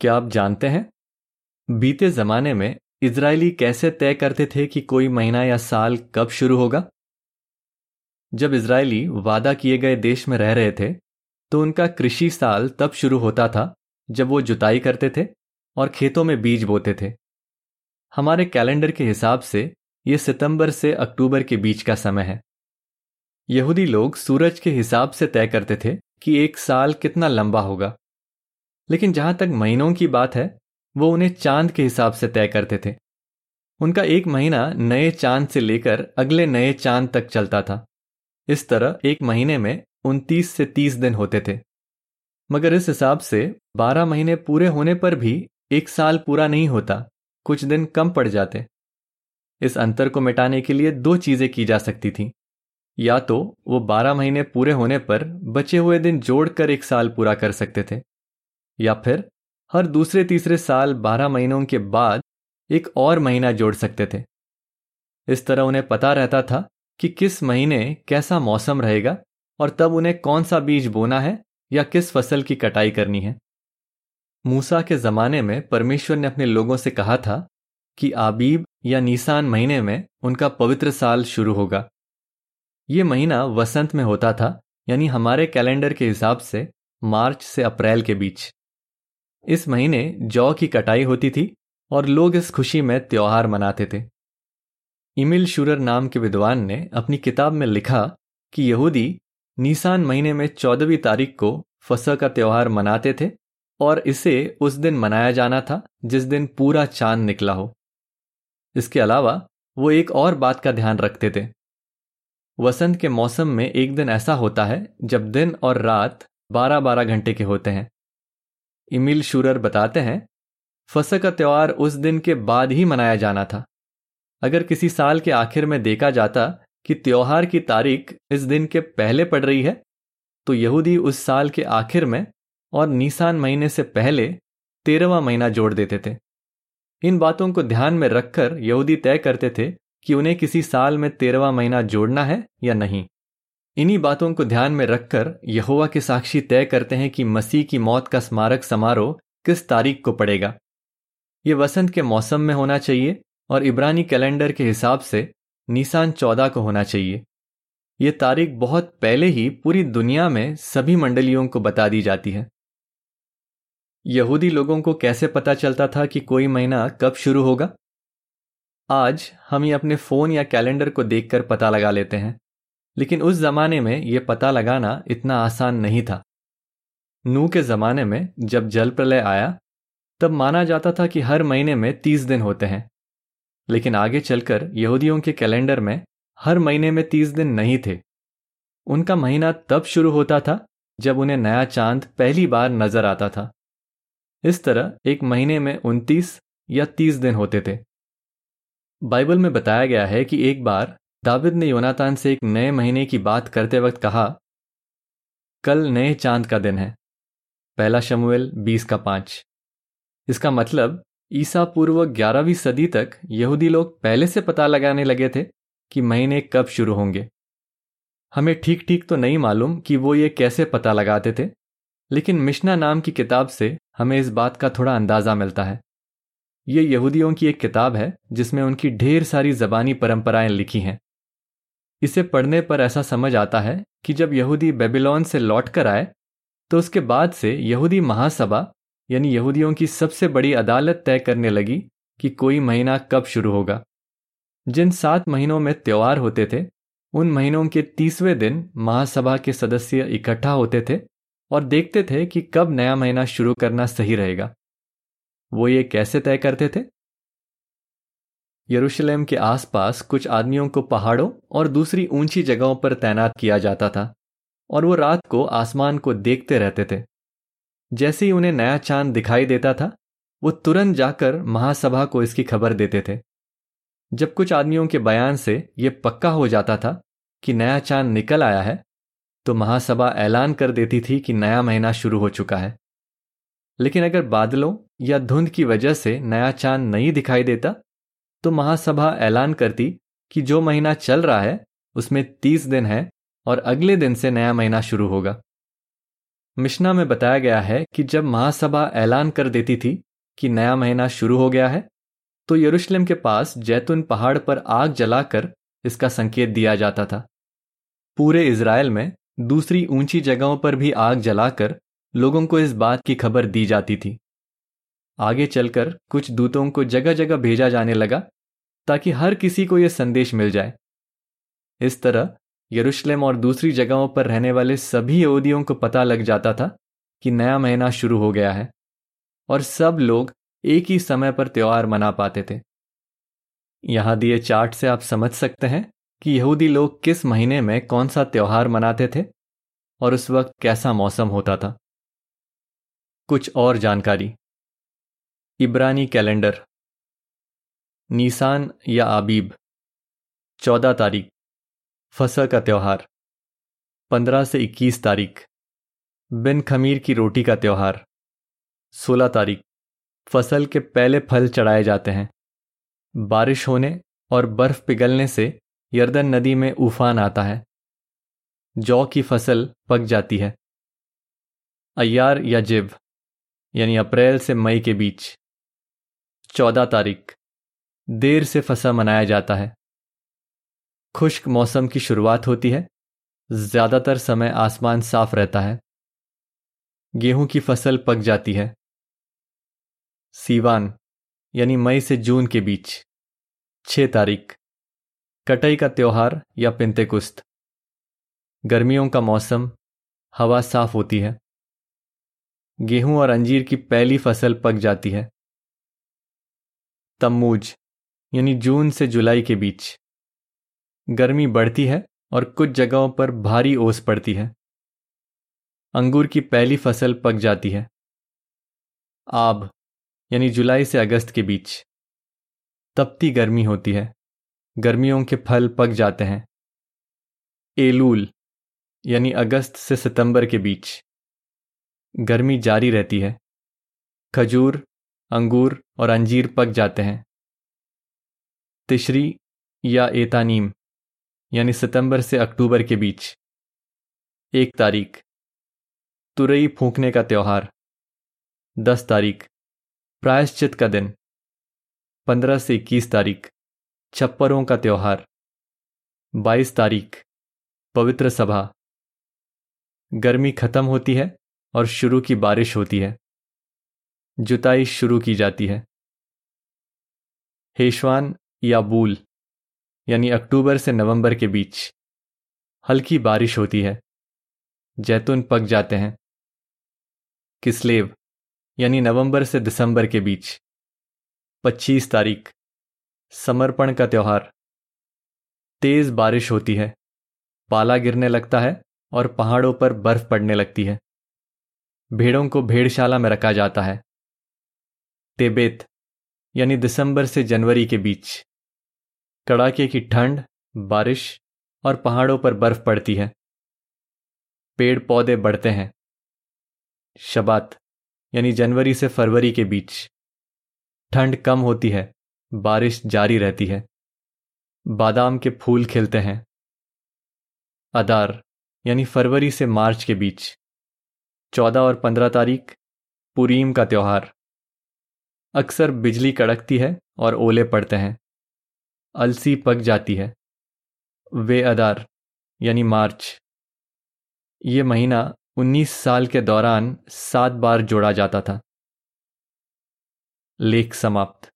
क्या आप जानते हैं बीते जमाने में इजरायली कैसे तय करते थे कि कोई महीना या साल कब शुरू होगा? जब इजरायली वादा किए गए देश में रह रहे थे तो उनका कृषि साल तब शुरू होता था जब वो जुताई करते थे और खेतों में बीज बोते थे। हमारे कैलेंडर के हिसाब से ये सितंबर से अक्टूबर के बीच का समय है। यहूदी लोग सूरज के हिसाब से तय करते थे कि एक साल कितना लंबा होगा, लेकिन जहां तक महीनों की बात है वो उन्हें चांद के हिसाब से तय करते थे। उनका एक महीना नए चांद से लेकर अगले नए चांद तक चलता था। इस तरह एक महीने में 29 से 30 दिन होते थे, मगर इस हिसाब से 12 महीने पूरे होने पर भी एक साल पूरा नहीं होता, कुछ दिन कम पड़ जाते। इस अंतर को मिटाने के लिए दो चीजें की जा सकती थीं, या तो वो 12 महीने पूरे होने पर बचे हुए दिन जोड़कर एक साल पूरा कर सकते थे, या फिर हर दूसरे तीसरे साल 12 महीनों के बाद एक और महीना जोड़ सकते थे। इस तरह उन्हें पता रहता था कि किस महीने कैसा मौसम रहेगा और तब उन्हें कौन सा बीज बोना है या किस फसल की कटाई करनी है। मूसा के जमाने में परमेश्वर ने अपने लोगों से कहा था कि आबीब या नीसान महीने में उनका पवित्र साल शुरू होगा। ये महीना वसंत में होता था, यानी हमारे कैलेंडर के हिसाब से मार्च से अप्रैल के बीच। इस महीने जौ की कटाई होती थी और लोग इस खुशी में त्योहार मनाते थे। इमिल शूरर नाम के विद्वान ने अपनी किताब में लिखा कि यहूदी नीसान महीने में 14वीं तारीख को फसह का त्यौहार मनाते थे और इसे उस दिन मनाया जाना था जिस दिन पूरा चांद निकला हो। इसके अलावा वो एक और बात का ध्यान रखते थे। वसंत के मौसम में एक दिन ऐसा होता है जब दिन और रात 12-12 घंटे के होते हैं। इमिल शूरर बताते हैं, फसह का त्यौहार उस दिन के बाद ही मनाया जाना था। अगर किसी साल के आखिर में देखा जाता कि त्योहार की तारीख इस दिन के पहले पड़ रही है, तो यहूदी उस साल के आखिर में और नीसान महीने से पहले 13वां महीना जोड़ देते थे। इन बातों को ध्यान में रखकर यहूदी तय करते थे कि उन्हें किसी साल में 13वां महीना जोड़ना है या नहीं। इन्हीं बातों को ध्यान में रखकर यहोवा के साक्षी तय करते हैं कि मसीह की मौत का स्मारक समारोह किस तारीख को पड़ेगा। ये वसंत के मौसम में होना चाहिए और इब्रानी कैलेंडर के हिसाब से नीसान 14 को होना चाहिए। ये तारीख बहुत पहले ही पूरी दुनिया में सभी मंडलियों को बता दी जाती है। यहूदी लोगों को कैसे पता चलता था कि कोई महीना कब शुरू होगा? आज हम ये अपने फोन या कैलेंडर को देखकर पता लगा लेते हैं, लेकिन उस जमाने में यह पता लगाना इतना आसान नहीं था। नूह के जमाने में जब जल प्रलय आया तब माना जाता था कि हर महीने में 30 दिन होते हैं, लेकिन आगे चलकर यहूदियों के कैलेंडर में हर महीने में 30 दिन नहीं थे। उनका महीना तब शुरू होता था जब उन्हें नया चांद पहली बार नजर आता था। इस तरह एक महीने में 29 या 30 दिन होते थे। बाइबल में बताया गया है कि एक बार दाविद ने योनातान से एक नए महीने की बात करते वक्त कहा, कल नए चांद का दिन है। 1 शमूएल 20:5। इसका मतलब ईसा पूर्व 11वीं सदी तक यहूदी लोग पहले से पता लगाने लगे थे कि महीने कब शुरू होंगे। हमें ठीक ठीक तो नहीं मालूम कि वो ये कैसे पता लगाते थे, लेकिन मिशना नाम की किताब से हमें इस बात का थोड़ा अंदाजा मिलता है। ये यहूदियों की एक किताब है जिसमें उनकी ढेर सारी जबानी परंपराएं लिखी हैं। इसे पढ़ने पर ऐसा समझ आता है कि जब यहूदी बेबीलोन से लौट कर आए तो उसके बाद से यहूदी महासभा यानी यहूदियों की सबसे बड़ी अदालत तय करने लगी कि कोई महीना कब शुरू होगा। जिन 7 महीनों में त्यौहार होते थे, उन महीनों के 30वें दिन महासभा के सदस्य इकट्ठा होते थे और देखते थे कि कब नया महीना शुरू करना सही रहेगा। वो ये कैसे तय करते थे? यरूशलेम के आसपास कुछ आदमियों को पहाड़ों और दूसरी ऊंची जगहों पर तैनात किया जाता था और वो रात को आसमान को देखते रहते थे। जैसे ही उन्हें नया चांद दिखाई देता था, वो तुरंत जाकर महासभा को इसकी खबर देते थे। जब कुछ आदमियों के बयान से ये पक्का हो जाता था कि नया चांद निकल आया है, तो महासभा ऐलान कर देती थी कि नया महीना शुरू हो चुका है। लेकिन अगर बादलों या धुंध की वजह से नया चांद नहीं दिखाई देता, तो महासभा ऐलान करती कि जो महीना चल रहा है उसमें 30 दिन है और अगले दिन से नया महीना शुरू होगा। मिशना में बताया गया है कि जब महासभा ऐलान कर देती थी कि नया महीना शुरू हो गया है, तो यरूशलेम के पास जैतून पहाड़ पर आग जलाकर इसका संकेत दिया जाता था। पूरे इजराइल में दूसरी ऊंची जगहों पर भी आग जलाकर लोगों को इस बात की खबर दी जाती थी। आगे चलकर कुछ दूतों को जगह जगह भेजा जाने लगा ताकि हर किसी को यह संदेश मिल जाए। इस तरह यरूशलेम और दूसरी जगहों पर रहने वाले सभी यहूदियों को पता लग जाता था कि नया महीना शुरू हो गया है और सब लोग एक ही समय पर त्यौहार मना पाते थे। यहाँ दिए चार्ट से आप समझ सकते हैं कि यहूदी लोग किस महीने में कौन सा त्यौहार मनाते थे और उस वक्त कैसा मौसम होता था। कुछ और जानकारी। इब्रानी कैलेंडर, नीसान या आबीब, 14 तारीख फसह का त्यौहार, 15 से 21 तारीख बिन खमीर की रोटी का त्यौहार, 16 तारीख फसल के पहले फल चढ़ाए जाते हैं। बारिश होने और बर्फ पिघलने से यर्दन नदी में उफान आता है। जौ की फसल पक जाती है। अय्यार या जिव यानी अप्रैल से मई के बीच, 14 तारीख देर से फसह मनाया जाता है। खुश्क मौसम की शुरुआत होती है। ज्यादातर समय आसमान साफ रहता है। गेहूं की फसल पक जाती है। सीवान यानी मई से जून के बीच, 6 तारीख कटाई का त्योहार या पिंतेकुस्त। गर्मियों का मौसम, हवा साफ होती है। गेहूं और अंजीर की पहली फसल पक जाती है। तम्मूज यानी जून से जुलाई के बीच, गर्मी बढ़ती है और कुछ जगहों पर भारी ओस पड़ती है। अंगूर की पहली फसल पक जाती है। आब यानी जुलाई से अगस्त के बीच, तपती गर्मी होती है। गर्मियों के फल पक जाते हैं। एलूल यानी अगस्त से सितंबर के बीच, गर्मी जारी रहती है। खजूर, अंगूर और अंजीर पक जाते हैं। तिशरी या एतानीम यानी सितंबर से अक्टूबर के बीच, 1 तारीख तुरई फूंकने का त्यौहार, 10 तारीख प्रायश्चित का दिन, 15 से 21 तारीख छप्परों का त्यौहार, 22 तारीख पवित्र सभा। गर्मी खत्म होती है और शुरू की बारिश होती है। जुताई शुरू की जाती है। हेशवान या बूल यानी अक्टूबर से नवंबर के बीच, हल्की बारिश होती है। जैतून पक जाते हैं। किस्लेव यानी नवंबर से दिसंबर के बीच, 25 तारीख समर्पण का त्यौहार। तेज बारिश होती है। पाला गिरने लगता है और पहाड़ों पर बर्फ पड़ने लगती है। भेड़ों को भेड़शाला में रखा जाता है। तेबेत यानी दिसंबर से जनवरी के बीच, कड़ाके की ठंड, बारिश और पहाड़ों पर बर्फ पड़ती है। पेड़ पौधे बढ़ते हैं। शबात यानी जनवरी से फरवरी के बीच, ठंड कम होती है। बारिश जारी रहती है। बादाम के फूल खिलते हैं। अदार यानी फरवरी से मार्च के बीच, 14 और 15 तारीख पुरीम का त्यौहार। अक्सर बिजली कड़कती है और ओले पड़ते हैं। अलसी पक जाती है। वे अदार यानी मार्च। ये महीना 19 साल के दौरान 7 बार जोड़ा जाता था। लेख समाप्त।